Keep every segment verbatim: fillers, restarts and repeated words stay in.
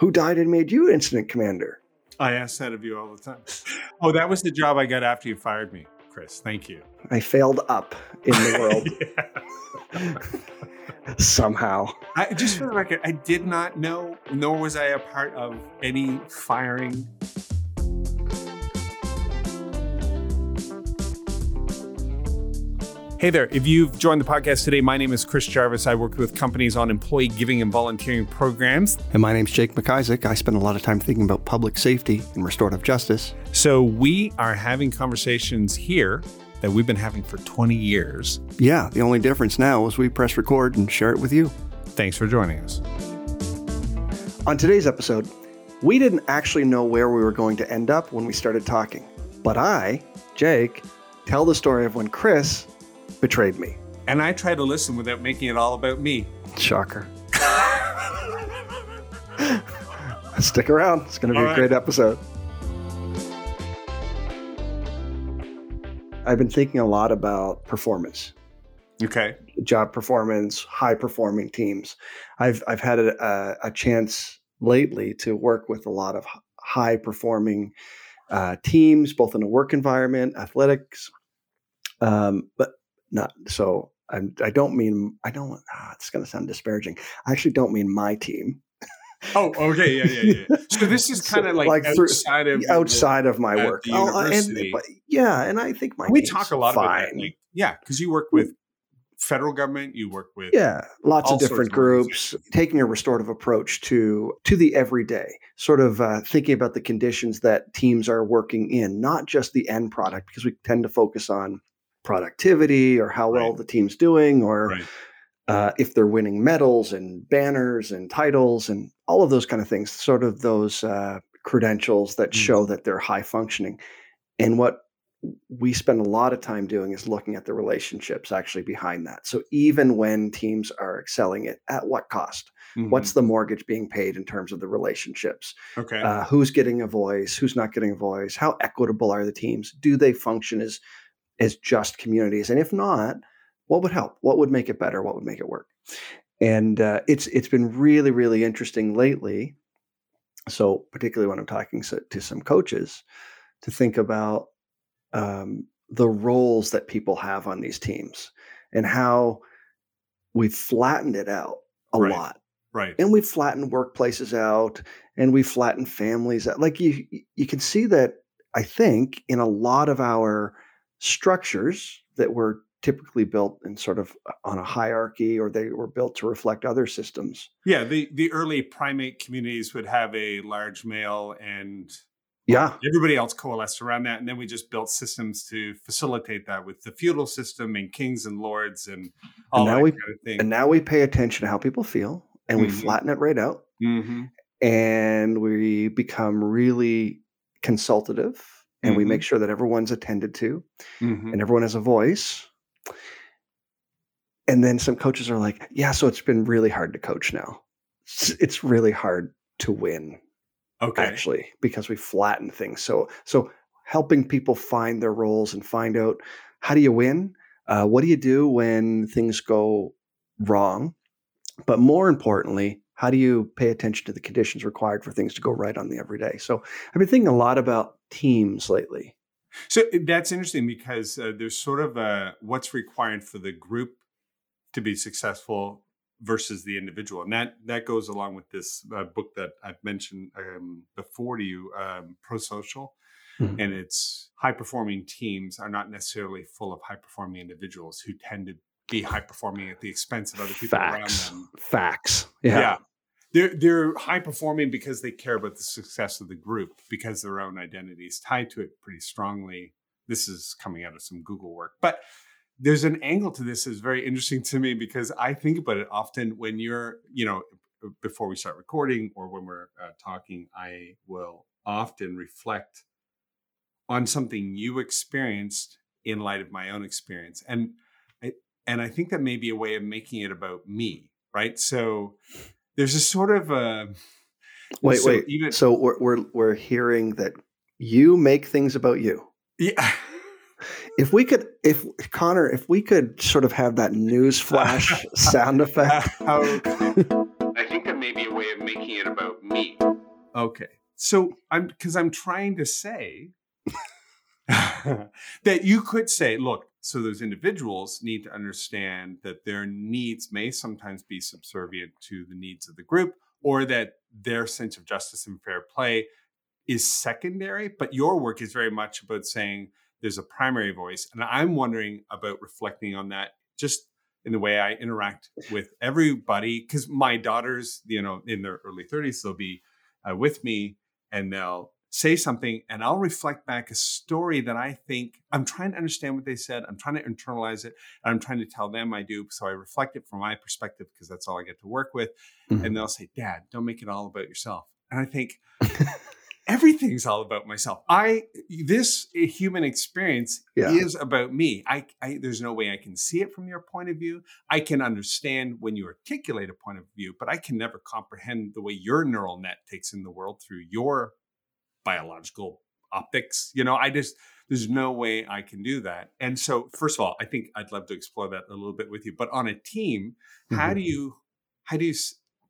who died and made you incident commander? I ask that of you all the time. Oh, that was the job I got after you fired me, Chris. Thank you. I failed up in the world. Somehow. I, just for the record, I did not know, nor was I a part of any firing. Hey there, if you've joined the podcast today, my name is Chris Jarvis. I work with companies on employee giving and volunteering programs. And my name's Jake McIsaac. I spend a lot of time thinking about public safety and restorative justice. So we are having conversations here that we've been having for twenty years. Yeah, the only difference now is we press record and share it with you. Thanks for joining us. On today's episode, we didn't actually know where we were going to end up when we started talking. But I, Jake, tell the story of when Chris betrayed me. And I try to listen without making it all about me. Shocker. Stick around. It's going to be all a great right. episode. I've been thinking a lot about performance. Okay. Job performance, high performing teams. I've I've had a, a chance lately to work with a lot of high performing uh, teams, both in the work environment, athletics, um, but Not so. I'm, I don't mean. I don't. Ah, it's going to sound disparaging. I actually don't mean my team. Oh, okay, yeah, yeah, yeah. So this is kind so of like, like outside through, of outside the, of my work. Oh, and, but, yeah, and I think my we talk a lot fine. about that. Like, yeah, because you work with federal government. You work with yeah, lots of different groups. Of taking a restorative approach to to the everyday, sort of uh, thinking about the conditions that teams are working in, not just the end product, because we tend to focus on productivity or how well right. the team's doing or right. uh, if they're winning medals and banners and titles and all of those kind of things, sort of those uh, credentials that mm. show that they're high functioning. And what we spend a lot of time doing is looking at the relationships actually behind that. So even when teams are excelling it, at what cost? Mm-hmm. What's the mortgage being paid in terms of the relationships? Okay. Uh, who's getting a voice? Who's not getting a voice? How equitable are the teams? Do they function as as just communities? And if not, what would help? What would make it better? What would make it work? And uh, it's it's been really, really interesting lately. So particularly when I'm talking so, to some coaches, to think about um, the roles that people have on these teams and how we've flattened it out a right. lot. Right. And we've flattened workplaces out and we've flattened families out. Like you, you can see that, I think, in a lot of our structures that were typically built in sort of on a hierarchy, or they were built to reflect other systems. Yeah, the, the early primate communities would have a large male and yeah, everybody else coalesced around that. And then we just built systems to facilitate that with the feudal system and kings and lords and all and now that we, kind of thing. And now we pay attention to how people feel and mm-hmm. we flatten it right out mm-hmm. and we become really consultative. And mm-hmm. we make sure that everyone's attended to mm-hmm. and everyone has a voice. And then some coaches are like, yeah, so it's been really hard to coach now. It's, it's really hard to win, okay, actually, because we flatten things. So so helping people find their roles and find out, how do you win? Uh, what do you do when things go wrong? But more importantly, how do you pay attention to the conditions required for things to go right on the everyday? So I've been thinking a lot about teams lately. So that's interesting because uh, there's sort of a what's required for the group to be successful versus the individual. And that, that goes along with this uh, book that I've mentioned um, before to you, um, ProSocial. Mm-hmm. And it's high-performing teams are not necessarily full of high-performing individuals who tend to be high-performing at the expense of other people Facts. around them. Facts. Yeah. yeah. They're they're high performing because they care about the success of the group, because their own identity is tied to it pretty strongly. This is coming out of some Google work. But there's an angle to this that's very interesting to me because I think about it often when you're, you know, before we start recording or when we're uh, talking, I will often reflect on something you experienced in light of my own experience. And I, and I think that may be a way of making it about me, right? So there's a sort of a wait, so wait. Even, so we're, we're we're hearing that you make things about you. Yeah. If we could, if Connor, if we could sort of have that news flash sound effect. I think that may be a way of. making it about me. Okay. So I'm, because I'm trying to say that you could say, look, so those individuals need to understand that their needs may sometimes be subservient to the needs of the group, or that their sense of justice and fair play is secondary. But your work is very much about saying there's a primary voice. And I'm wondering about reflecting on that just in the way I interact with everybody, because my daughters, you know, in their early thirties, they'll be uh, with me and they'll say something and I'll reflect back a story that I think I'm trying to understand what they said. I'm trying to internalize it. And I'm trying to tell them I do. So I reflect it from my perspective because that's all I get to work with. Mm-hmm. And they'll say, Dad, don't make it all about yourself. And I think everything's all about myself. I, this human experience yeah. is about me. I, I, there's no way I can see it from your point of view. I can understand when you articulate a point of view, but I can never comprehend the way your neural net takes in the world through your biological optics. You know, I just, there's no way I can do that. And so, first of all, I think I'd love to explore that a little bit with you, but on a team, mm-hmm. how do you, how do you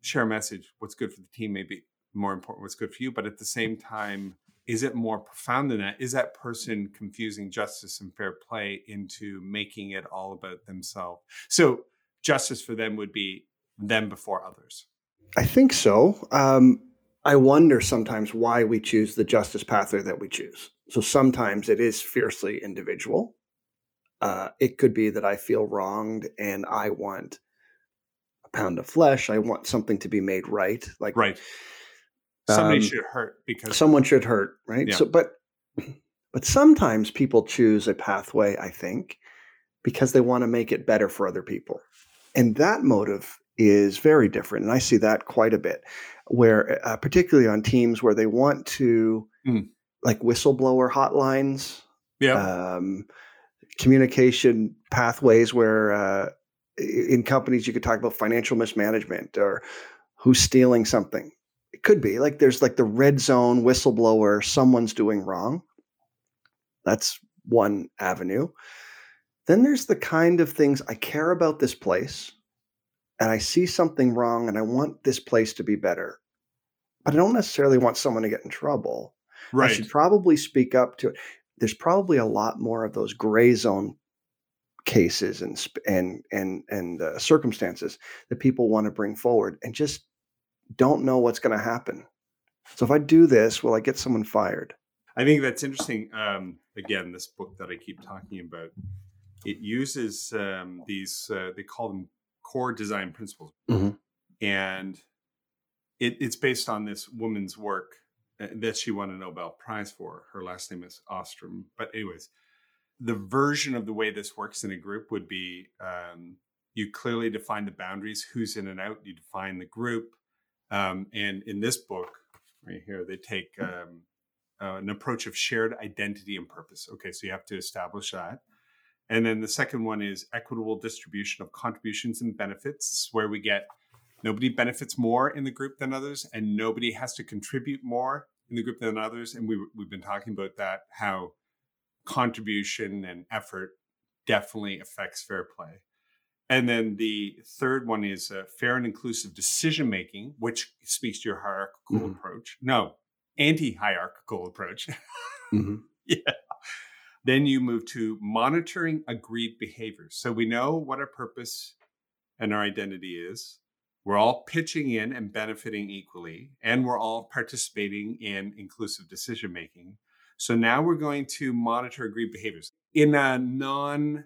share a message? What's good for the team, maybe more important, what's good for you, but at the same time, is it more profound than that? Is that person confusing justice and fair play into making it all about themselves? So justice for them would be them before others. I think so. Um, I wonder sometimes why we choose the justice pathway that we choose. So sometimes it is fiercely individual. Uh, it could be that I feel wronged and I want a pound of flesh. I want something to be made right. Like right. Somebody um, should hurt because someone should hurt, right? Yeah. So, but but sometimes people choose a pathway, I think, because they want to make it better for other people, and that motive is very different. And I see that quite a bit, where uh, particularly on teams where they want to, mm. like whistleblower hotlines, yeah, um, communication pathways where uh, in companies you could talk about financial mismanagement or who's stealing something. It could be like there's like the red zone whistleblower, someone's doing wrong. That's one avenue. Then there's the kind of things I care about this place and I see something wrong and I want this place to be better, but I don't necessarily want someone to get in trouble. Right. I should probably speak up to it. There's probably a lot more of those gray zone cases and, and, and, and uh, circumstances that people want to bring forward and just don't know what's going to happen. So if I do this, will I get someone fired? I think that's interesting. Um, again, this book that I keep talking about, it uses um, these, uh, they call them core design principles. Mm-hmm. And it, it's based on this woman's work that she won a Nobel Prize for. Her last name is Ostrom. But anyways, the version of the way this works in a group would be um, you clearly define the boundaries, who's in and out, you define the group. Um, and in this book right here, they take um, uh, an approach of shared identity and purpose. Okay, so you have to establish that. And then the second one is equitable distribution of contributions and benefits, where we get nobody benefits more in the group than others, and nobody has to contribute more in the group than others. And we, we've been talking about that, how contribution and effort definitely affects fair play. And then the third one is uh, fair and inclusive decision-making, which speaks to your hierarchical mm-hmm. approach. No, anti-hierarchical approach. mm-hmm. Yeah. Then you move to monitoring agreed behaviors. So we know what our purpose and our identity is. We're all pitching in and benefiting equally, and we're all participating in inclusive decision-making. So now we're going to monitor agreed behaviors. In a non-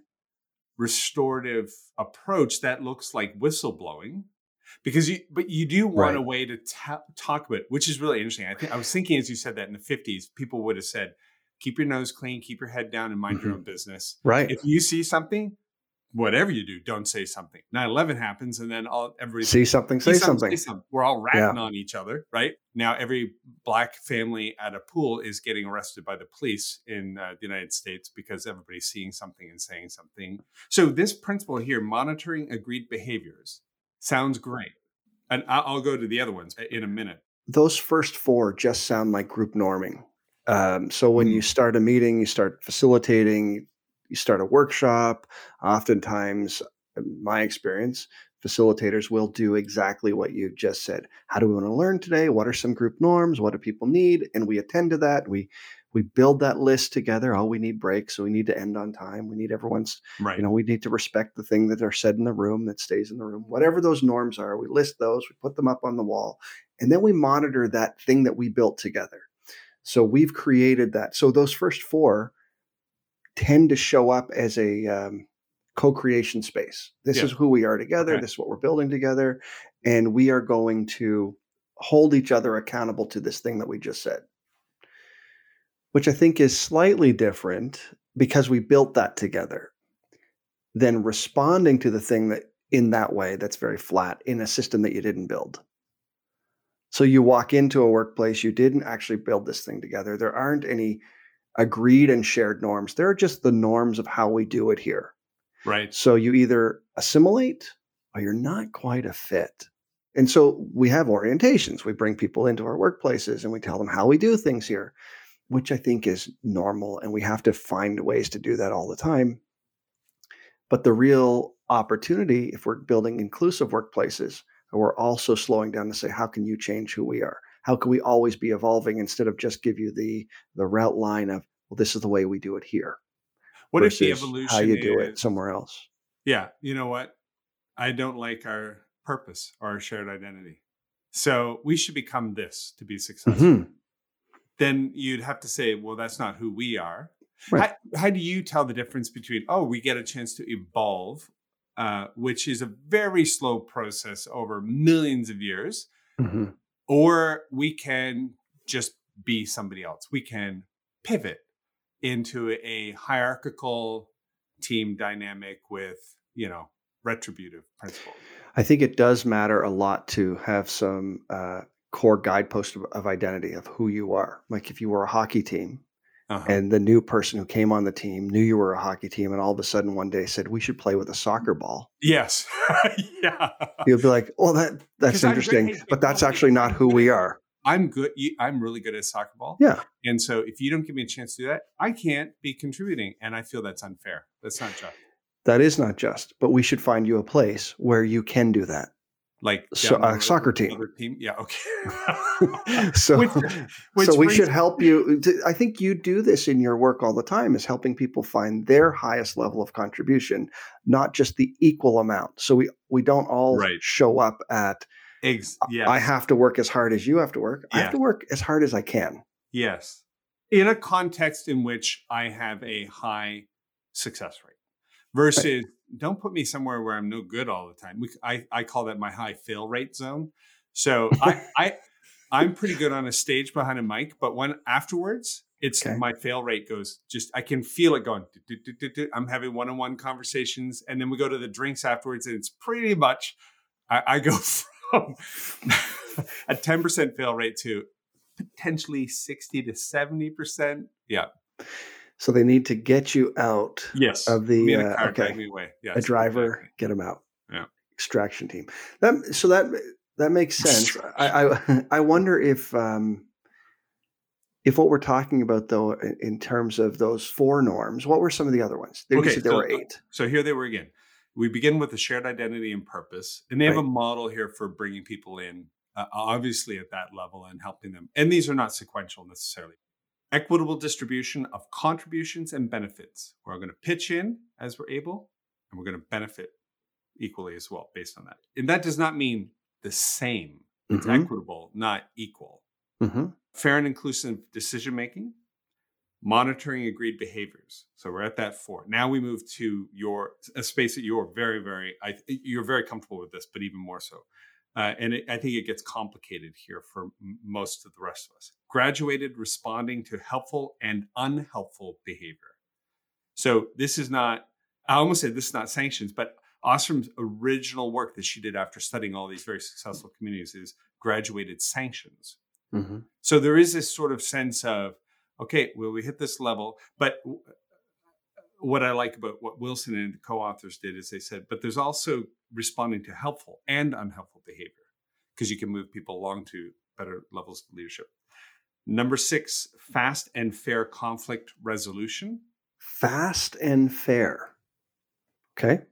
restorative approach that looks like whistleblowing, because you but you do want right. a way to ta- talk about it, which is really interesting. I think I was thinking as you said that in the fifties, people would have said, keep your nose clean, keep your head down and mind mm-hmm. your own business. Right. If you see something, whatever you do, don't say something. nine eleven happens and then all everybody see something, say something. Say something. We're all ratting yeah. on each other, right? Now every black family at a pool is getting arrested by the police in uh, the United States because everybody's seeing something and saying something. So this principle here, monitoring agreed behaviors, sounds great. And I'll go to the other ones in a minute. Those first four just sound like group norming. Um, so when you start a meeting, you start facilitating, you start a workshop. Oftentimes, in my experience, facilitators will do exactly what you just said. How do we want to learn today? What are some group norms? What do people need? And we attend to that. We we build that list together. Oh, we need breaks. So we need to end on time. We need everyone's, right. You know, we need to respect the thing that are said in the room that stays in the room. Whatever those norms are, we list those, we put them up on the wall, and then we monitor that thing that we built together. So we've created that. So those first four tend to show up as a um, co-creation space. This yeah. is who we are together. Okay. This is what we're building together. And we are going to hold each other accountable to this thing that we just said, which I think is slightly different because we built that together than responding to the thing that in that way that's very flat in a system that you didn't build. So you walk into a workplace, you didn't actually build this thing together. There aren't any agreed and shared norms. There are just the norms of how we do it here. Right. So you either assimilate or you're not quite a fit. And so we have orientations. We bring people into our workplaces and we tell them how we do things here, which I think is normal. And we have to find ways to do that all the time. But the real opportunity, if we're building inclusive workplaces, we're also slowing down to say, how can you change who we are? How can we always be evolving instead of just give you the the route line of, well, this is the way we do it here. What if the evolution how you do is, it somewhere else? Yeah. You know what? I don't like our purpose or our shared identity. So we should become this to be successful. Mm-hmm. Then you'd have to say, well, that's not who we are. Right. How, how do you tell the difference between, oh, we get a chance to evolve, Uh, which is a very slow process over millions of years, mm-hmm. or we can just be somebody else. We can pivot into a hierarchical team dynamic with, you know, retributive principles. I think it does matter a lot to have some uh, core guidepost of, of identity of who you are. Like if you were a hockey team, uh-huh. and the new person who came on the team knew you were a hockey team and all of a sudden one day said, we should play with a soccer ball. Yes. yeah. You'll be like, well, that that's interesting, but that's actually not who we are. I'm good. I'm really good at soccer ball. Yeah. And so if you don't give me a chance to do that, I can't be contributing. And I feel that's unfair. That's not just. That is not just, but we should find you a place where you can do that. Like so, a soccer team. team. Yeah. Okay. so, which, which so we should help you. To, I think you do this in your work all the time is helping people find their highest level of contribution, not just the equal amount. So we, we don't all right. show up at, Ex- yes. I have to work as hard as you have to work. Yeah. I have to work as hard as I can. Yes. In a context in which I have a high success rate versus right. don't put me somewhere where I'm no good all the time. We, I, I call that my high fail rate zone. So I, I, I'm pretty good on a stage behind a mic, but when afterwards, it's okay. My fail rate goes just, I can feel it going. Do, do, do, do. I'm having one-on-one conversations and then we go to the drinks afterwards and it's pretty much, I, I go from a ten percent fail rate to potentially sixty to seventy percent. Yeah. So they need to get you out yes. of the uh, car, okay, yes. a driver, get them out. Yeah, extraction team. That so that that makes sense. I, I I wonder if um if what we're talking about though in, in terms of those four norms, what were some of the other ones? There, okay, you said there so, were eight. So here they were again. We begin with the shared identity and purpose, and they have right. a model here for bringing people in, uh, obviously at that level and helping them. And these are not sequential necessarily. Equitable distribution of contributions and benefits. We're going to pitch in as we're able, and we're going to benefit equally as well based on that. And that does not mean the same. It's mm-hmm. equitable, not equal. Mm-hmm. Fair and inclusive decision-making, monitoring agreed behaviors. So we're at that four. Now we move to your a space that you're very, very, I, you're very comfortable with this, but even more so. Uh, and it, I think it gets complicated here for m- most of the rest of us. Graduated responding to helpful and unhelpful behavior. So this is not, I almost said this is not sanctions, but Ostrom's original work that she did after studying all these very successful communities is graduated sanctions. Mm-hmm. So there is this sort of sense of, okay, well, we hit this level, but w- what I like about what Wilson and the co-authors did is they said, but there's also responding to helpful and unhelpful behavior because you can move people along to better levels of leadership. Number six, fast and fair conflict resolution. Fast and fair. Okay.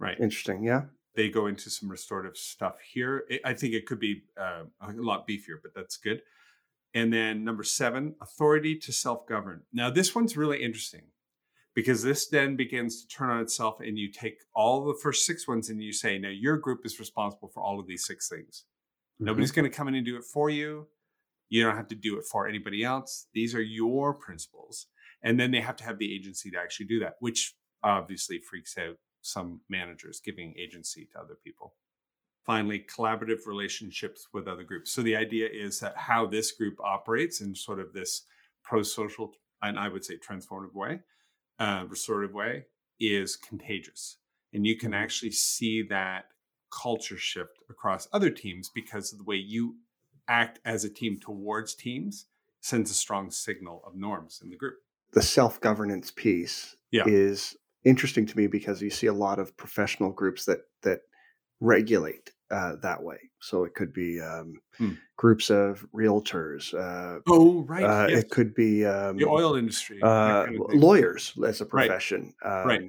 Right. Interesting. Yeah. They go into some restorative stuff here. It, I think it could be uh, a lot beefier, but that's good. And then number seven, authority to self-govern. Now, this one's really interesting because this then begins to turn on itself, and you take all the first six ones and you say, now your group is responsible for all of these six things. Mm-hmm. Nobody's going to come in and do it for you. You don't have to do it for anybody else. These are your principles. And then they have to have the agency to actually do that, which obviously freaks out some managers, giving agency to other people. Finally, collaborative relationships with other groups. So the idea is that how this group operates in sort of this pro-social, and I would say transformative way, uh, restorative way, is contagious. And you can actually see that culture shift across other teams because of the way you act as a team towards teams sends a strong signal of norms in the group. The self-governance piece yeah. is interesting to me because you see a lot of professional groups that that regulate uh, that way. So it could be um, hmm. groups of realtors. Uh, oh, right. Uh, yes. It could be um, the oil industry, uh, kind of lawyers as a profession. Right. Um, right.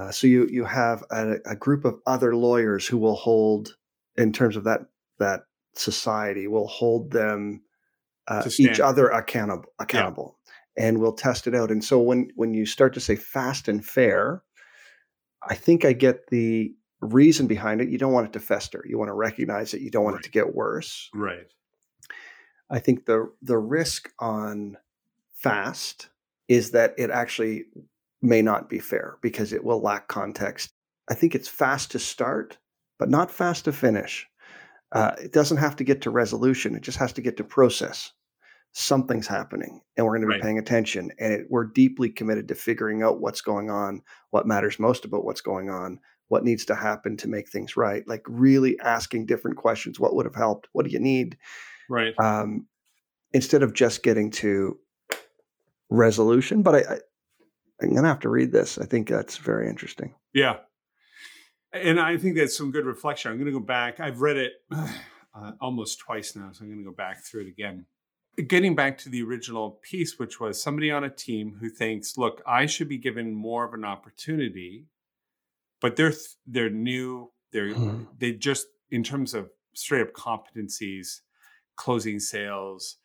Uh, so you you have a, a group of other lawyers who will hold, in terms of that that society, will hold them uh, each other accountable. Accountable. Yeah. And we'll test it out. And so when, when you start to say fast and fair, I think I get the reason behind it. You don't want it to fester. You want to recognize it. You don't want right. it to get worse. Right. I think the the risk on fast is that it actually may not be fair because it will lack context. I think it's fast to start, but not fast to finish. Uh, it doesn't have to get to resolution. It just has to get to process. Something's happening and we're going to be right. paying attention, and it, we're deeply committed to figuring out what's going on, what matters most about what's going on, what needs to happen to make things right. Like really asking different questions. What would have helped? What do you need? Right. Um, instead of just getting to resolution, but I, I, I'm going to have to read this. I think that's very interesting. Yeah. And I think that's some good reflection. I'm going to go back. I've read it uh, almost twice now. So I'm going to go back through it again. Getting back to the original piece, which was somebody on a team who thinks, look, I should be given more of an opportunity, but they're, th- they're new. They're, mm-hmm. they just, in terms of straight up competencies, closing sales,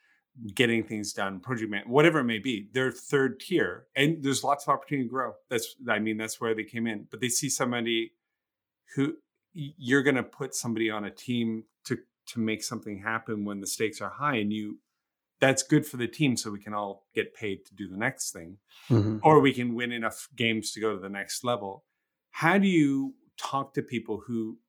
getting things done, project man, whatever it may be, they're third tier. And there's lots of opportunity to grow. That's, I mean, that's where they came in, but they see somebody who you're going to put somebody on a team to, to make something happen when the stakes are high, and you, that's good for the team, so we can all get paid to do the next thing, mm-hmm. or we can win enough games to go to the next level. How do you talk to people who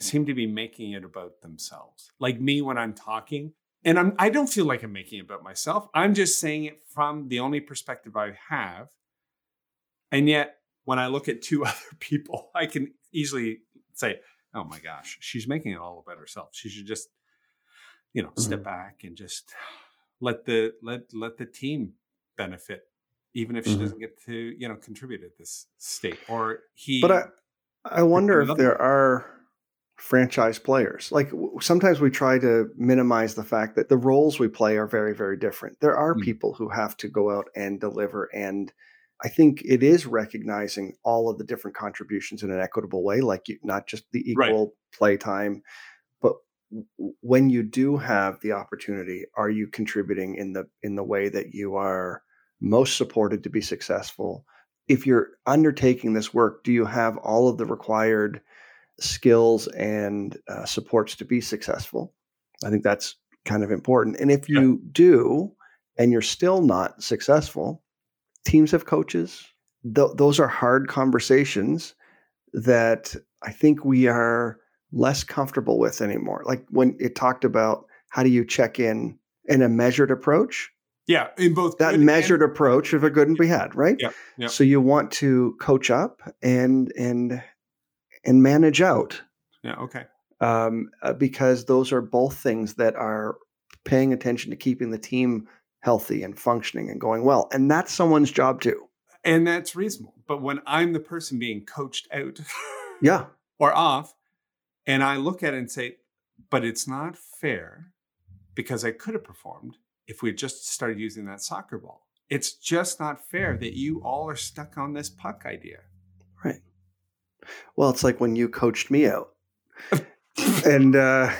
seem to be making it about themselves? Like me when I'm talking, and I'm, I don't feel like I'm making it about myself. I'm just saying it from the only perspective I have. And yet when I look at two other people, I can easily say, oh my gosh, she's making it all about herself. She should just, you know, mm-hmm. step back and just let the let let the team benefit, even if she mm-hmm. doesn't get to, you know, contribute at this state or he. But I, I wonder if there are franchise players. Like w- sometimes we try to minimize the fact that the roles we play are very, very different. There are mm-hmm. people who have to go out and deliver, and I think it is recognizing all of the different contributions in an equitable way, like you, not just the equal right. playtime. When you do have the opportunity, are you contributing in the in the way that you are most supported to be successful? If you're undertaking this work, do you have all of the required skills and uh, supports to be successful? I think that's kind of important. And if you yeah. do, and you're still not successful, teams have coaches. Th- those are hard conversations that I think we are less comfortable with anymore. Like when it talked about how do you check in in a measured approach? Yeah. In both that measured and- approach of a good and yeah. bad, right? Yeah. Yeah. So you want to coach up and, and, and manage out. Yeah. Okay. Um, uh, because those are both things that are paying attention to keeping the team healthy and functioning and going well. And that's someone's job too. And that's reasonable. But when I'm the person being coached out yeah. or off, and I look at it and say, but it's not fair because I could have performed if we just started using that soccer ball. It's just not fair that you all are stuck on this puck idea. Right. Well, it's like when you coached me out. And uh,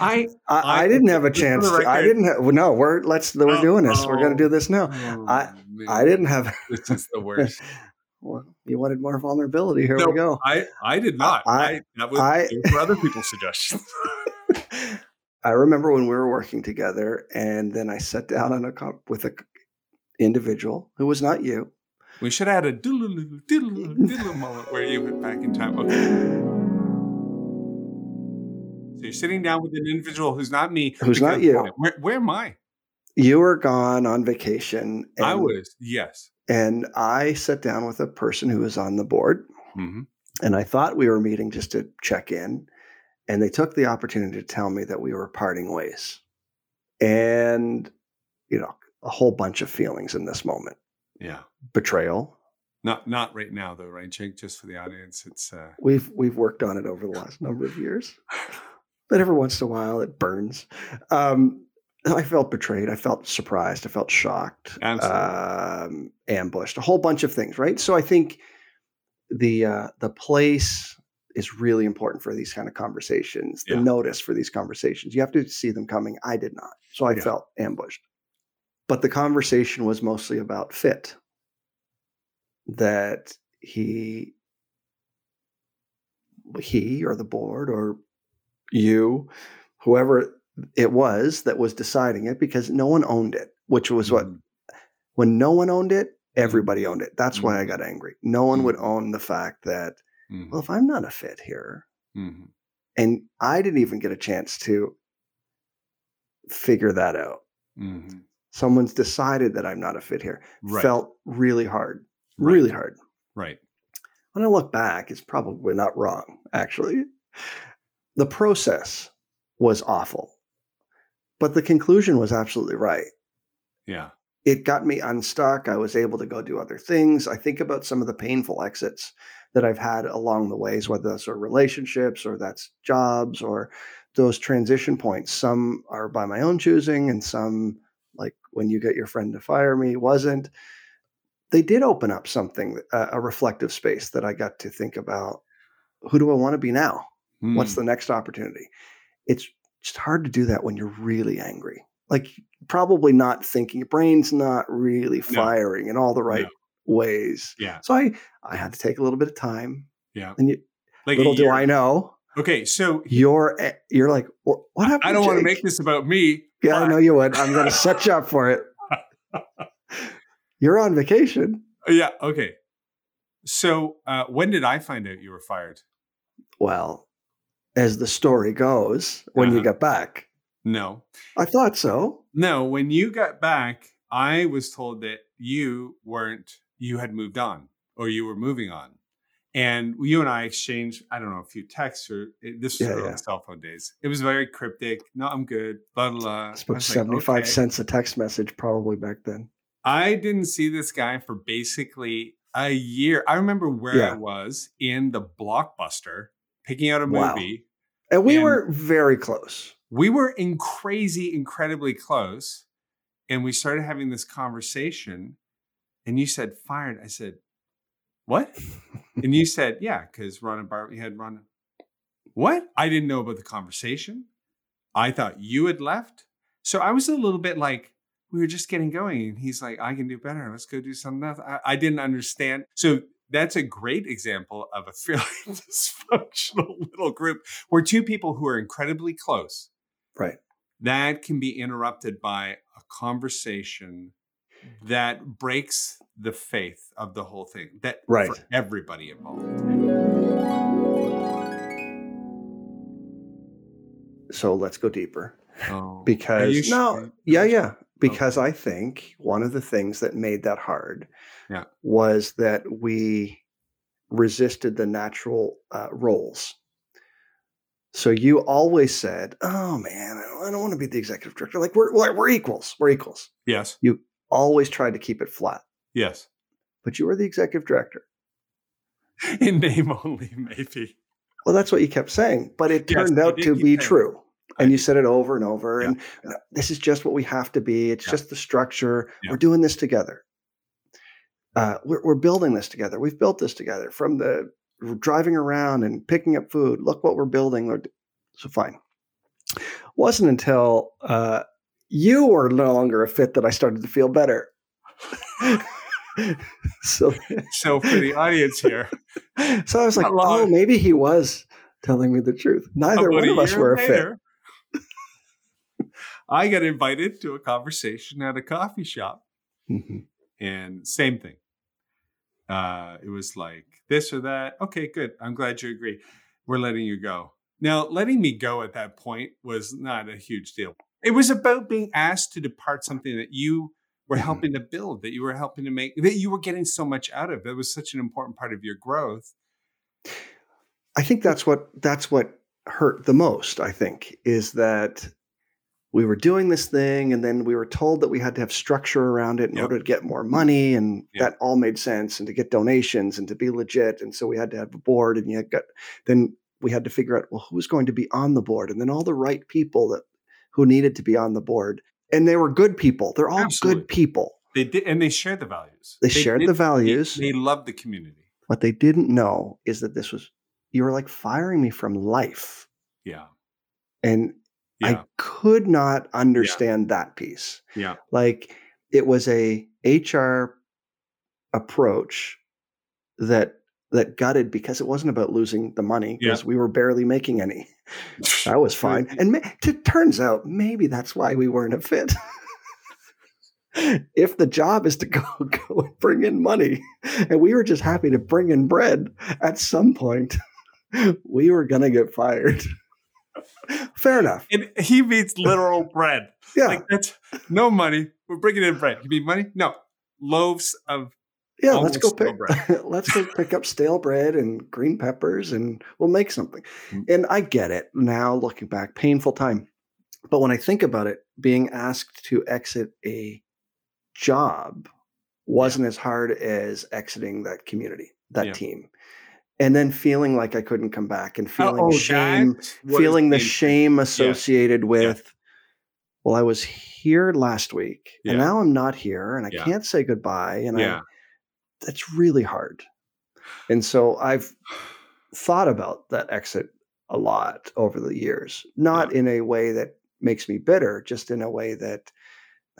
I, I I didn't have a chance. To, I didn't have, no, we're let's we're oh, doing this. Oh, we're going to do this now. Oh, I man. I didn't have. This is the worst. Well, you wanted more vulnerability. Here no, we go. I, I did not. I, I that was I, for other people's suggestions. I remember when we were working together, and then I sat down on a comp with a individual who was not you. We should have had a doodle doodle doodle moment where you went back in time. Okay. So you're sitting down with an individual who's not me. Who's not you. Where, where am I? You were gone on vacation. And, I was, yes. And I sat down with a person who was on the board. Mm-hmm. And I thought we were meeting just to check in. And they took the opportunity to tell me that we were parting ways. And, you know, a whole bunch of feelings in this moment. Yeah. Betrayal. Not not right now, though, right, Jake? Just for the audience. it's uh... We've We've worked on it over the last number of years. But every once in a while, it burns. Um, I felt betrayed. I felt surprised. I felt shocked. Um, ambushed. A whole bunch of things, right? So I think the uh, the place is really important for these kind of conversations. Yeah. The notice for these conversations. You have to see them coming. I did not. So I yeah. felt ambushed. But the conversation was mostly about fit. That he, he or the board or you, whoever it was that was deciding it, because no one owned it, which was what, when no one owned it, everybody owned it. That's mm-hmm. why I got angry. No one mm-hmm. would own the fact that, mm-hmm. well, if I'm not a fit here, mm-hmm. and I didn't even get a chance to figure that out. Mm-hmm. Someone's decided that I'm not a fit here. Right. Felt really hard, right. really hard. Right. When I look back, it's probably not wrong, actually. The process was awful, but the conclusion was absolutely right. Yeah. It got me unstuck. I was able to go do other things. I think about some of the painful exits that I've had along the ways, whether those are relationships or that's jobs or those transition points. Some are by my own choosing and some, like when you get your friend to fire me, wasn't. They did open up something, a reflective space that I got to think about, who do I want to be now? What's the next opportunity? It's just hard to do that when you're really angry. Like probably not thinking, your brain's not really firing no. in all the right no. ways. Yeah. So I, I had to take a little bit of time. Yeah. And you, like little do I know. Okay. So you're, you're like, what happened? I don't Jake? want to make this about me. Yeah, I know you would. I'm going to set you up for it. You're on vacation. Yeah. Okay. So uh, when did I find out you were fired? Well, as the story goes, when uh-huh. you got back. No. I thought so. No, when you got back, I was told that you weren't, you had moved on or you were moving on. And you and I exchanged, I don't know, a few texts or it, this was yeah, yeah. cell phone days. It was very cryptic. No, I'm good. Blah, blah. It's about seventy-five like, okay. cents a text message probably back then. I didn't see this guy for basically a year. I remember where yeah. I was in the Blockbuster picking out a movie. Wow. And we and were very close. We were in crazy, incredibly close. And we started having this conversation. And you said, fired. I said, what? And you said, yeah, because Ron and Bart, we had Ron. What? I didn't know about the conversation. I thought you had left. So I was a little bit like, we were just getting going. And he's like, I can do better. Let's go do something else. I, I didn't understand. So that's a great example of a fairly dysfunctional little group where two people who are incredibly close. Right. That can be interrupted by a conversation that breaks the faith of the whole thing. That right. for everybody involved. So let's go deeper. Oh, because no, sure? yeah, yeah. Because okay. I think one of the things that made that hard yeah. was that we resisted the natural uh, roles. So you always said, oh, man, I don't, I don't want to be the executive director. Like, we're, we're we're equals. We're equals. Yes. You always tried to keep it flat. Yes. But you were the executive director. In name only, maybe. Well, that's what you kept saying. But it turned yes, out to be saying. true. And you said it over and over. Yeah. And this is just what we have to be. It's yeah. just the structure. Yeah. We're doing this together. Uh, we're, we're building this together. We've built this together from the we're driving around and picking up food. Look what we're building. So fine. Wasn't until uh, you were no longer a fit that I started to feel better. so, so for the audience here. So I was like, oh, maybe he was telling me the truth. Neither one of us were a fit. I got invited to a conversation at a coffee shop. Mm-hmm. And same thing. Uh, it was like this or that. Okay, good. I'm glad you agree. We're letting you go. Now, letting me go at that point was not a huge deal. It was about being asked to depart something that you were helping to build, that you were helping to make, that you were getting so much out of. That was such an important part of your growth. I think that's what that's what hurt the most, I think, is that we were doing this thing and then we were told that we had to have structure around it in yep. order to get more money. And yep. that all made sense, and to get donations and to be legit. And so we had to have a board, and you got, then we had to figure out, well, who's going to be on the board? And then all the right people that who needed to be on the board. And they were good people. They're all Absolutely. good people. They did, and they shared the values. They, they shared did, the values. They, they loved the community. What they didn't know is that this was, you were like firing me from life. Yeah. And, Yeah. I could not understand yeah. that piece. Yeah. Like it was a H R approach that that gutted, because it wasn't about losing the money, because yeah. we were barely making any. That was fine. And ma- it turns out maybe that's why we weren't a fit. If the job is to go, go and bring in money, and we were just happy to bring in bread, at some point we were going to get fired. Fair enough. And he means literal bread. Yeah. Like that's no money. We're bringing in bread. You mean money? No. Loaves of yeah. Let's go pick. Bread. Let's go pick up stale bread and green peppers, and we'll make something. Mm-hmm. And I get it now, looking back, painful time. But when I think about it, being asked to exit a job wasn't yeah. as hard as exiting that community, that yeah. team. And then feeling like I couldn't come back, and feeling oh, shame, feeling the shame associated yeah. with, yeah. well, I was here last week yeah. and now I'm not here, and I yeah. can't say goodbye. And yeah. I, that's really hard. And so I've thought about that exit a lot over the years, not yeah. in a way that makes me bitter, just in a way that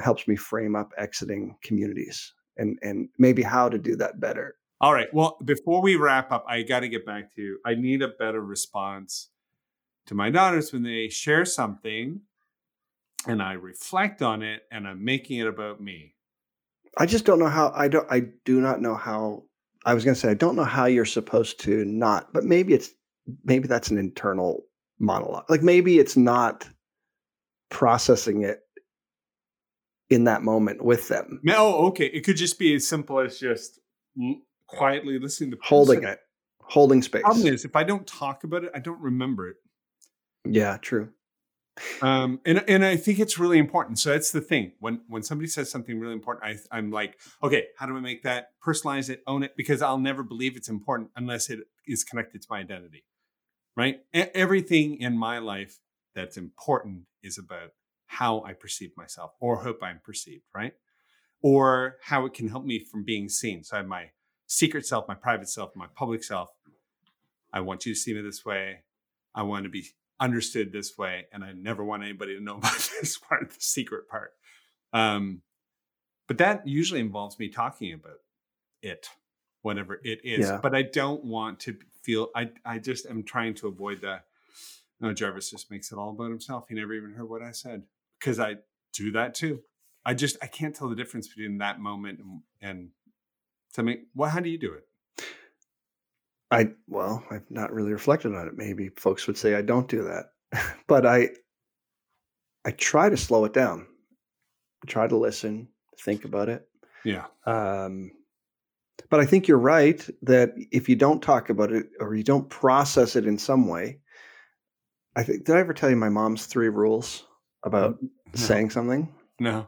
helps me frame up exiting communities and, and maybe how to do that better. All right. Well, before we wrap up, I got to get back to you. I need a better response to my daughters when they share something and I reflect on it and I'm making it about me. I just don't know how I don't, I do not know how I was going to say, I don't know how you're supposed to not, but maybe it's, maybe that's an internal monologue. Like maybe it's not processing it in that moment with them. No. Okay. It could just be as simple as just quietly listening to holding it, holding space. The problem is, if I don't talk about it, I don't remember it. Yeah, true. Um, and and I think it's really important. So that's the thing. When when somebody says something really important, I I'm like, okay, how do I make that personalize it, own it? Because I'll never believe it's important unless it is connected to my identity, right? E- everything in my life that's important is about how I perceive myself or hope I'm perceived, right? Or how it can help me from being seen. So I have my secret self, my private self, my public self. I want you to see me this way. I want to be understood this way. And I never want anybody to know about this part, the secret part. Um, but that usually involves me talking about it, whatever it is. Yeah. But I don't want to feel, I I just am trying to avoid the, no, Jarvis just makes it all about himself. He never even heard what I said. Because I do that too. I just, I can't tell the difference between that moment and, and something. Well, how do you do it? I, well, I've not really reflected on it. Maybe folks would say I don't do that, but I, I try to slow it down. I try to listen, think about it. Yeah. Um, but I think you're right that if you don't talk about it or you don't process it in some way, I think, did I ever tell you my mom's three rules about no. saying something? No.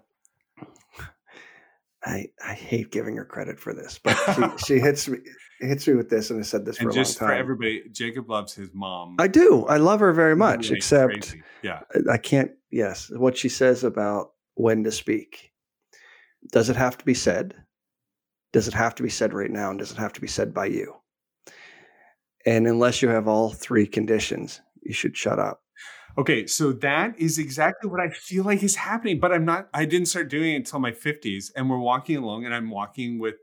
I, I hate giving her credit for this, but she, she hits me hits me with this, and I said this and for a long time. And just for everybody, Jacob loves his mom. I do. I love her very much, really except crazy. Yeah. I, I can't, yes. What she says about when to speak. Does it have to be said? Does it have to be said right now? And does it have to be said by you? And unless you have all three conditions, you should shut up. Okay, so that is exactly what I feel like is happening, but I'm not, I didn't start doing it until my fifties. And we're walking along and I'm walking with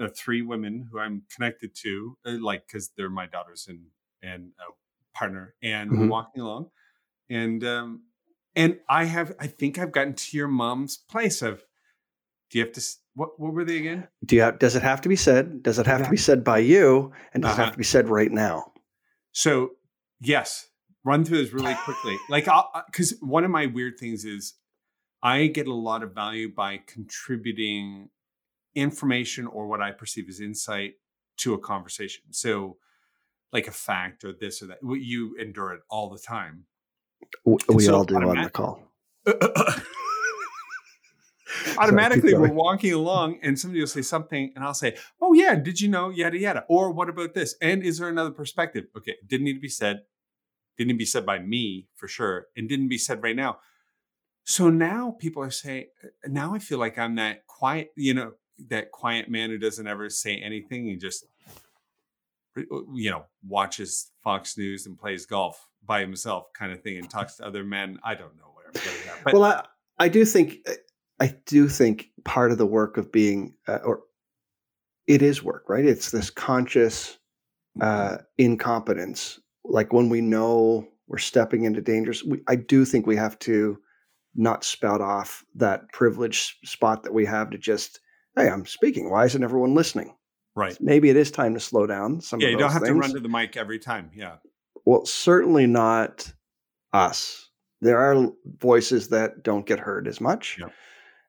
uh, three women who I'm connected to, uh, like, because they're my daughters and, and a partner. And mm-hmm. we're walking along and, um, and I have, I think I've gotten to your mom's place of, do you have to, what, what were they again? Do you have, does it have to be said? Does it have yeah. to be said by you? And does uh-huh. it have to be said right now? So yes. Run through this really quickly. Like, because one of my weird things is I get a lot of value by contributing information or what I perceive as insight to a conversation. So like a fact or this or that, you endure it all the time. We, we all do automatic- on the call. Automatically, so we're walking along and somebody will say something and I'll say, oh yeah, did you know, yada, yada. Or what about this? And is there another perspective? Okay, didn't need to be said. Didn't be said by me for sure, and didn't be said right now. So now people are saying, now I feel like I'm that quiet, you know, that quiet man who doesn't ever say anything. He just, you know, watches Fox News and plays golf by himself kind of thing and talks to other men. I don't know where I'm getting at. But well, I, I do think, I do think part of the work of being, uh, or it is work, right? It's this conscious uh, incompetence. Like when we know we're stepping into dangers, we, I do think we have to not spout off that privileged spot that we have to just, hey, I'm speaking. Why isn't everyone listening? Right. Maybe it is time to slow down. Some yeah, of those you don't have things. To run to the mic every time. Yeah. Well, certainly not us. There are voices that don't get heard as much. Yeah.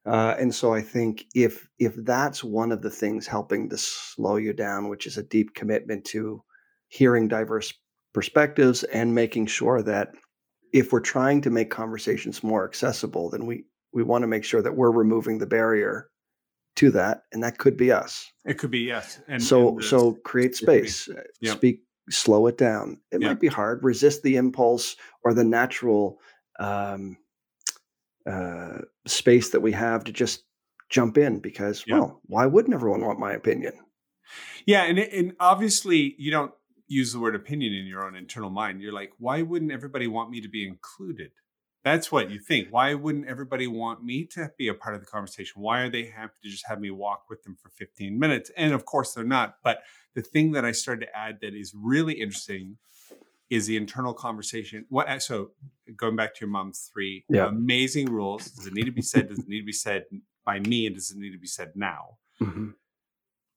Uh, and so I think if if that's one of the things helping to slow you down, which is a deep commitment to hearing diverse perspectives and making sure that if we're trying to make conversations more accessible, then we, we want to make sure that we're removing the barrier to that. And that could be us. It could be us. And so, and the, so create space, yeah. speak, slow it down. It yeah. might be hard, resist the impulse or the natural um, uh, space that we have to just jump in because, yeah. well, why wouldn't everyone want my opinion? Yeah. And, and obviously you don't, use the word opinion in your own internal mind. You're like, why wouldn't everybody want me to be included? That's what you think. Why wouldn't everybody want me to be a part of the conversation? Why are they happy to just have me walk with them for fifteen minutes? And of course they're not. But the thing that I started to add that is really interesting is the internal conversation. What? So going back to your mom's three yeah. amazing rules. Does it need to be said? Does it need to be said by me? And does it need to be said now? Mm-hmm.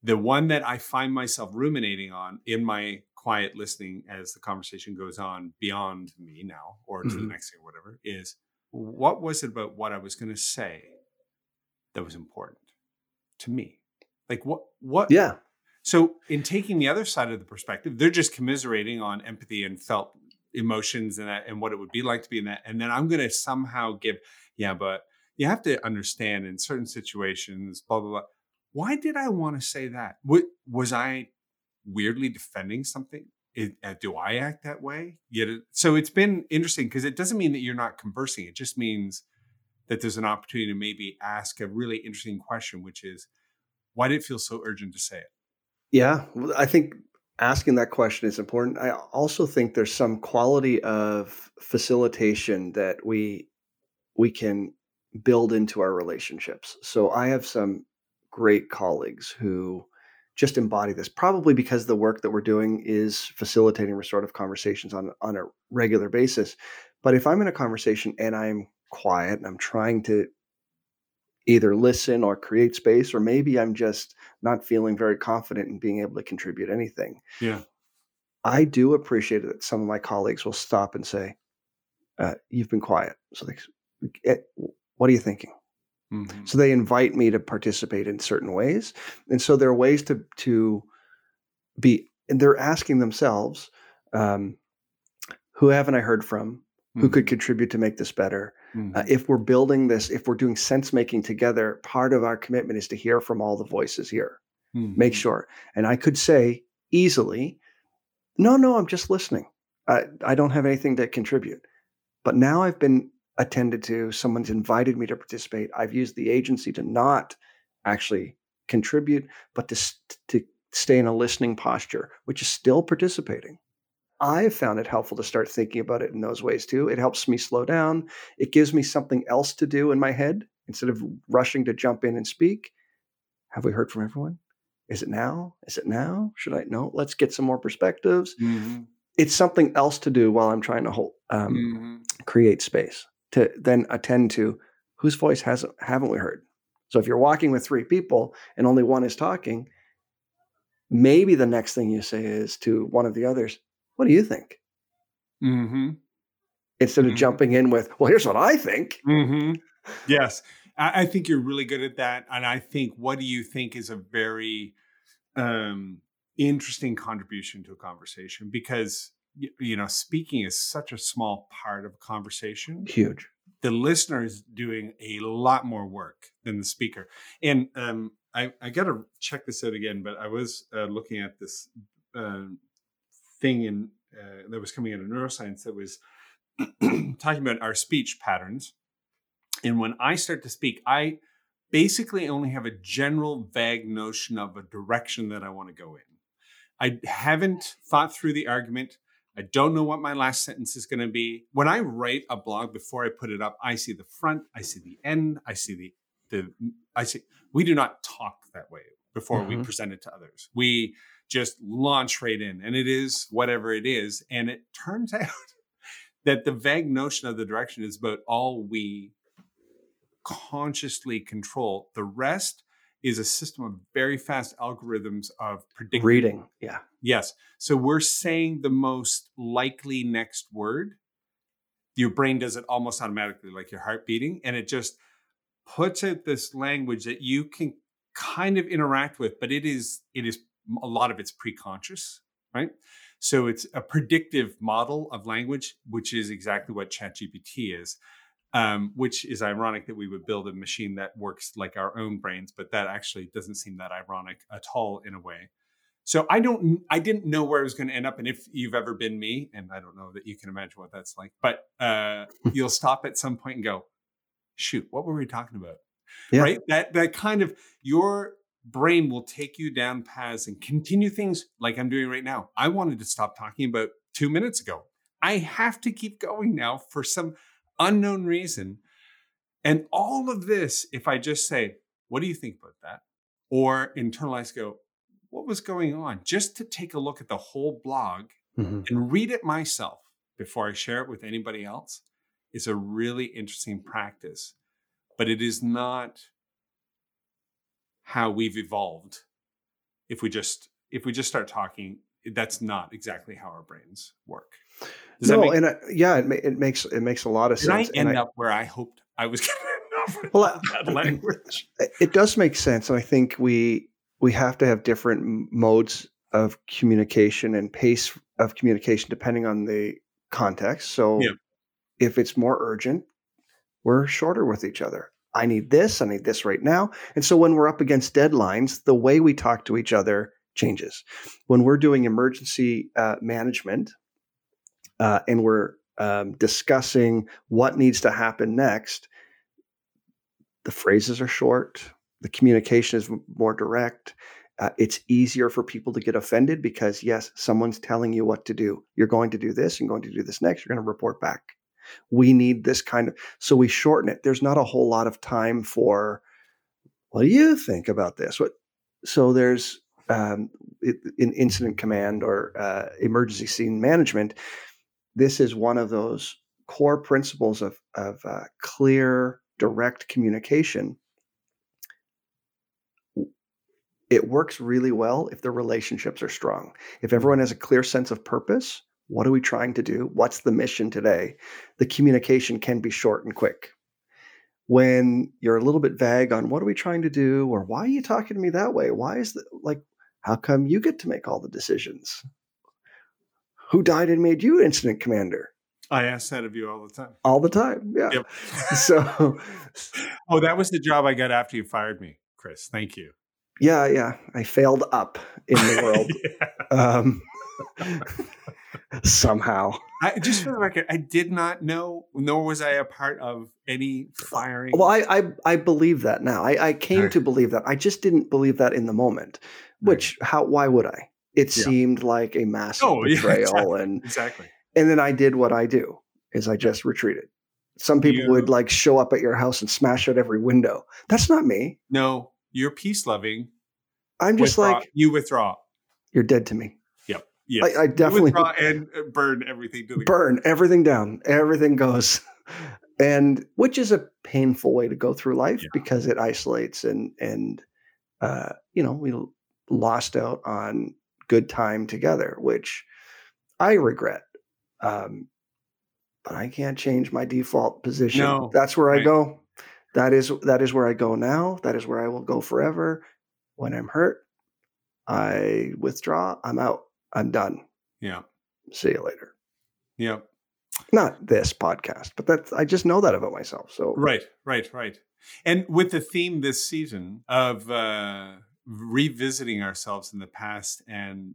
The one that I find myself ruminating on in my quiet listening as the conversation goes on beyond me now or to mm-hmm. the next thing or whatever is what was it about what I was going to say that was important to me? Like what, what? Yeah. So in taking the other side of the perspective, they're just commiserating on empathy and felt emotions and that, and what it would be like to be in that. And then I'm going to somehow give, yeah, but you have to understand in certain situations, blah, blah, blah. Why did I want to say that? What, was I weirdly defending something? It, uh, do I act that way? Yet it, so it's been interesting because it doesn't mean that you're not conversing. It just means that there's an opportunity to maybe ask a really interesting question, which is, why did it feel so urgent to say it? Yeah, I think asking that question is important. I also think there's some quality of facilitation that we we can build into our relationships. So I have some great colleagues who just embody this, probably because the work that we're doing is facilitating restorative conversations on, on a regular basis. But if I'm in a conversation and I'm quiet and I'm trying to either listen or create space, or maybe I'm just not feeling very confident in being able to contribute anything. Yeah, I do appreciate that some of my colleagues will stop and say, uh, you've been quiet. So they, what are you thinking? Mm-hmm. So they invite me to participate in certain ways. And so there are ways to, to be, and they're asking themselves, um, who haven't I heard from? Who mm-hmm. could contribute to make this better? Mm-hmm. Uh, if we're building this, if we're doing sense making together, part of our commitment is to hear from all the voices here, mm-hmm. make sure. And I could say easily, no, no, I'm just listening. I, I don't have anything to contribute, but now I've been attended to, someone's invited me to participate. I've used the agency to not actually contribute, but to to stay in a listening posture, which is still participating. I found it helpful to start thinking about it in those ways too. It helps me slow down. It gives me something else to do in my head instead of rushing to jump in and speak. Have we heard from everyone? Is it now? Is it now? Should I? No, let's get some more perspectives. Mm-hmm. It's something else to do while I'm trying to hold, um, mm-hmm. create space to then attend to whose voice hasn't, haven't we heard? So if you're walking with three people and only one is talking, maybe the next thing you say is to one of the others, what do you think? Mm-hmm. Instead mm-hmm. of jumping in with, well, here's what I think. Mm-hmm. Yes. I think you're really good at that. And I think what do you think is a very um, interesting contribution to a conversation, because, you know, speaking is such a small part of a conversation. Huge. The listener is doing a lot more work than the speaker. And um, I, I got to check this out again, but I was uh, looking at this uh, thing in uh, that was coming out of neuroscience that was talking about our speech patterns. And when I start to speak, I basically only have a general vague notion of a direction that I want to go in. I haven't thought through the argument. I don't know what my last sentence is going to be. When I write a blog before I put it up, I see the front, I see the end, I see the, the I see, we do not talk that way before mm-hmm. we present it to others. We just launch right in and it is whatever it is. And it turns out that the vague notion of the direction is about all we consciously control. The rest is a system of very fast algorithms of predicting. Reading, yeah. Yes. So we're saying the most likely next word. Your brain does it almost automatically, like your heart beating, and it just puts out this language that you can kind of interact with, but it is it is a lot of it's pre-conscious, right? So it's a predictive model of language, which is exactly what ChatGPT is. Um, which is ironic that we would build a machine that works like our own brains, but that actually doesn't seem that ironic at all in a way. So I don't, I didn't know where I was going to end up. And if you've ever been me, and I don't know that you can imagine what that's like, but uh, you'll stop at some point and go, shoot, what were we talking about? Yeah. Right? That, that kind of, your brain will take you down paths and continue things like I'm doing right now. I wanted to stop talking about two minutes ago. I have to keep going now for some unknown reason. And all of this, if I just say, what do you think about that? Or internalize, go, what was going on? Just to take a look at the whole blog mm-hmm. and read it myself before I share it with anybody else is a really interesting practice. But it is not how we've evolved. If we just, if we just start talking, that's not exactly how our brains work. Does no, make- and I, yeah, it, ma- it makes it makes a lot of Did sense. I end and I, up where I hoped I was going to end up. Well, that language. It does make sense, and I think we we have to have different modes of communication and pace of communication depending on the context. So, yeah. If it's more urgent, we're shorter with each other. I need this. I need this right now. And so, when we're up against deadlines, the way we talk to each other changes. When we're doing emergency uh, management. Uh, and we're um, discussing what needs to happen next, the phrases are short. The communication is more direct. Uh, it's easier for people to get offended because, yes, someone's telling you what to do. You're going to do this and going to do this next. You're going to report back. We need this kind of – so we shorten it. There's not a whole lot of time for, what do you think about this? What, so there's um, in incident command or uh, emergency scene management – this is one of those core principles of, of uh, clear, direct communication. It works really well if the relationships are strong. If everyone has a clear sense of purpose, what are we trying to do? What's the mission today? The communication can be short and quick. When you're a little bit vague on what are we trying to do or why are you talking to me that way? Why is that, like, how come you get to make all the decisions? Who died and made you incident commander? I ask that of you all the time. All the time, yeah. Yep. So, oh, that was the job I got after you fired me, Chris. Thank you. Yeah, yeah. I failed up in the world um, somehow. I, just for the record, I did not know, nor was I a part of any firing. Well, I I, I believe that now. I, I came to believe that. I just didn't believe that in the moment. Which how why would I? It yeah. seemed like a massive oh, betrayal, yeah, exactly. and exactly. And then I did what I do is I just retreated. Some people you, would like show up at your house and smash out every window. That's not me. No, you're peace loving. I'm just withdraw. like you withdraw. You're dead to me. Yep. Yes. I, I definitely you withdraw and burn everything. To the burn ground. everything down. Everything goes. And which is a painful way to go through life yeah. because it isolates and, and, uh, you know, we lost out on good time together, which I regret. Um, but I can't change my default position. No, That's where right. I go. That is, that is where I go now. That is where I will go forever. When I'm hurt, I withdraw. I'm out. I'm done. Yeah. See you later. Yeah. Not this podcast, but that's, I just know that about myself. So right, right, right. And with the theme this season of uh, revisiting ourselves in the past and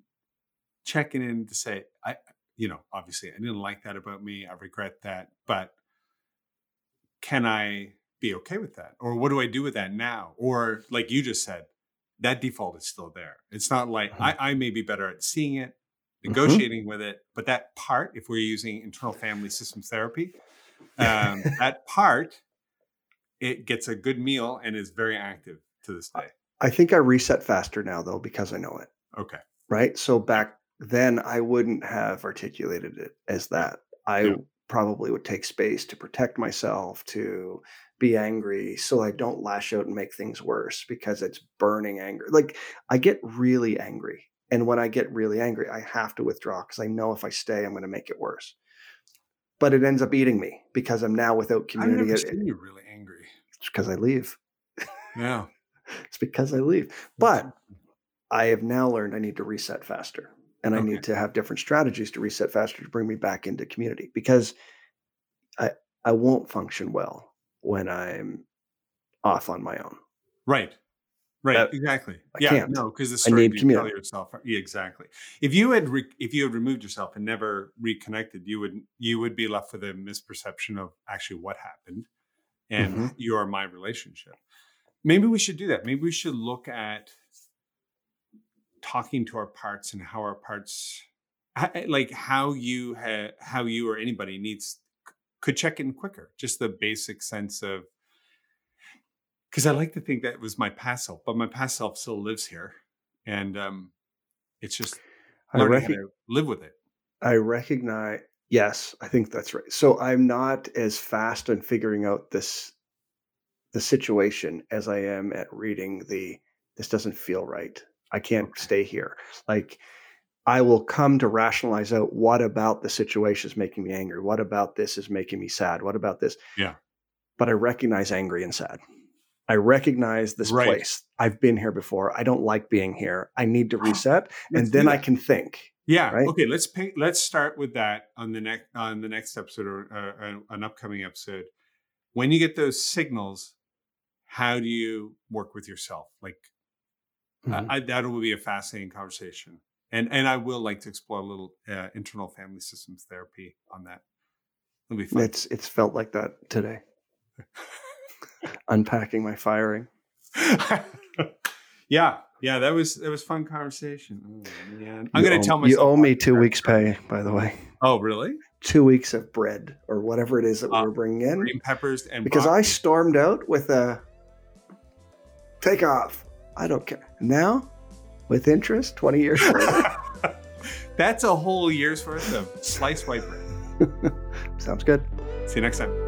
checking in to say, I, you know, obviously I didn't like that about me. I regret that, but can I be okay with that? Or what do I do with that now? Or like you just said, that default is still there. It's not like mm-hmm. I, I may be better at seeing it, negotiating mm-hmm. with it. But that part, if we're using internal family systems therapy, um, that part, it gets a good meal and is very active to this day. I think I reset faster now, though, because I know it. Okay. Right. So back then I wouldn't have articulated it as that. I yeah. probably would take space to protect myself, to be angry so I don't lash out and make things worse because it's burning anger. Like I get really angry. And when I get really angry, I have to withdraw because I know if I stay, I'm going to make it worse. But it ends up eating me because I'm now without community. I've never seen you really angry. It's because I leave. Yeah. It's because I leave. But I have now learned I need to reset faster. And I okay. need to have different strategies to reset faster to bring me back into community. Because I I won't function well when I'm off on my own. Right. Right, uh, exactly. I yeah, can't. no, because the story you tell yourself. Yeah, exactly. If you had re- if you had removed yourself and never reconnected, you would you would be left with a misperception of actually what happened, and mm-hmm. you are my relationship. Maybe we should do that. Maybe we should look at talking to our parts and how our parts, like how you ha- how you or anybody needs could check in quicker. Just the basic sense of. Because I like to think that it was my past self, but my past self still lives here. And um, it's just I learning rec- how to live with it. I recognize. Yes, I think that's right. So I'm not as fast in figuring out this, the situation as I am at reading the, this doesn't feel right. I can't okay. stay here. Like I will come to rationalize out what about the situation is making me angry? What about this is making me sad? What about this? Yeah. But I recognize angry and sad. I recognize this right. place. I've been here before. I don't like being here. I need to reset, and then I can think. Yeah. Right? Okay. Let's pay, let's start with that on the next on the next episode or uh, an upcoming episode. When you get those signals, how do you work with yourself? Like mm-hmm. I, I, that will be a fascinating conversation, and and I will like to explore a little uh, internal family systems therapy on that. It'll be fun. It's it's felt like that today. Unpacking my firing. yeah, yeah, that was that was fun conversation. Oh, man. I'm going to tell myself you owe me two bread. weeks' pay, by the way. Oh, really? Two weeks of bread or whatever it is that uh, we're bringing in. Green peppers and because broccoli. I stormed out with a take off. I don't care. Now, with interest, twenty years. That's a whole year's worth of sliced white bread. Sounds good. See you next time.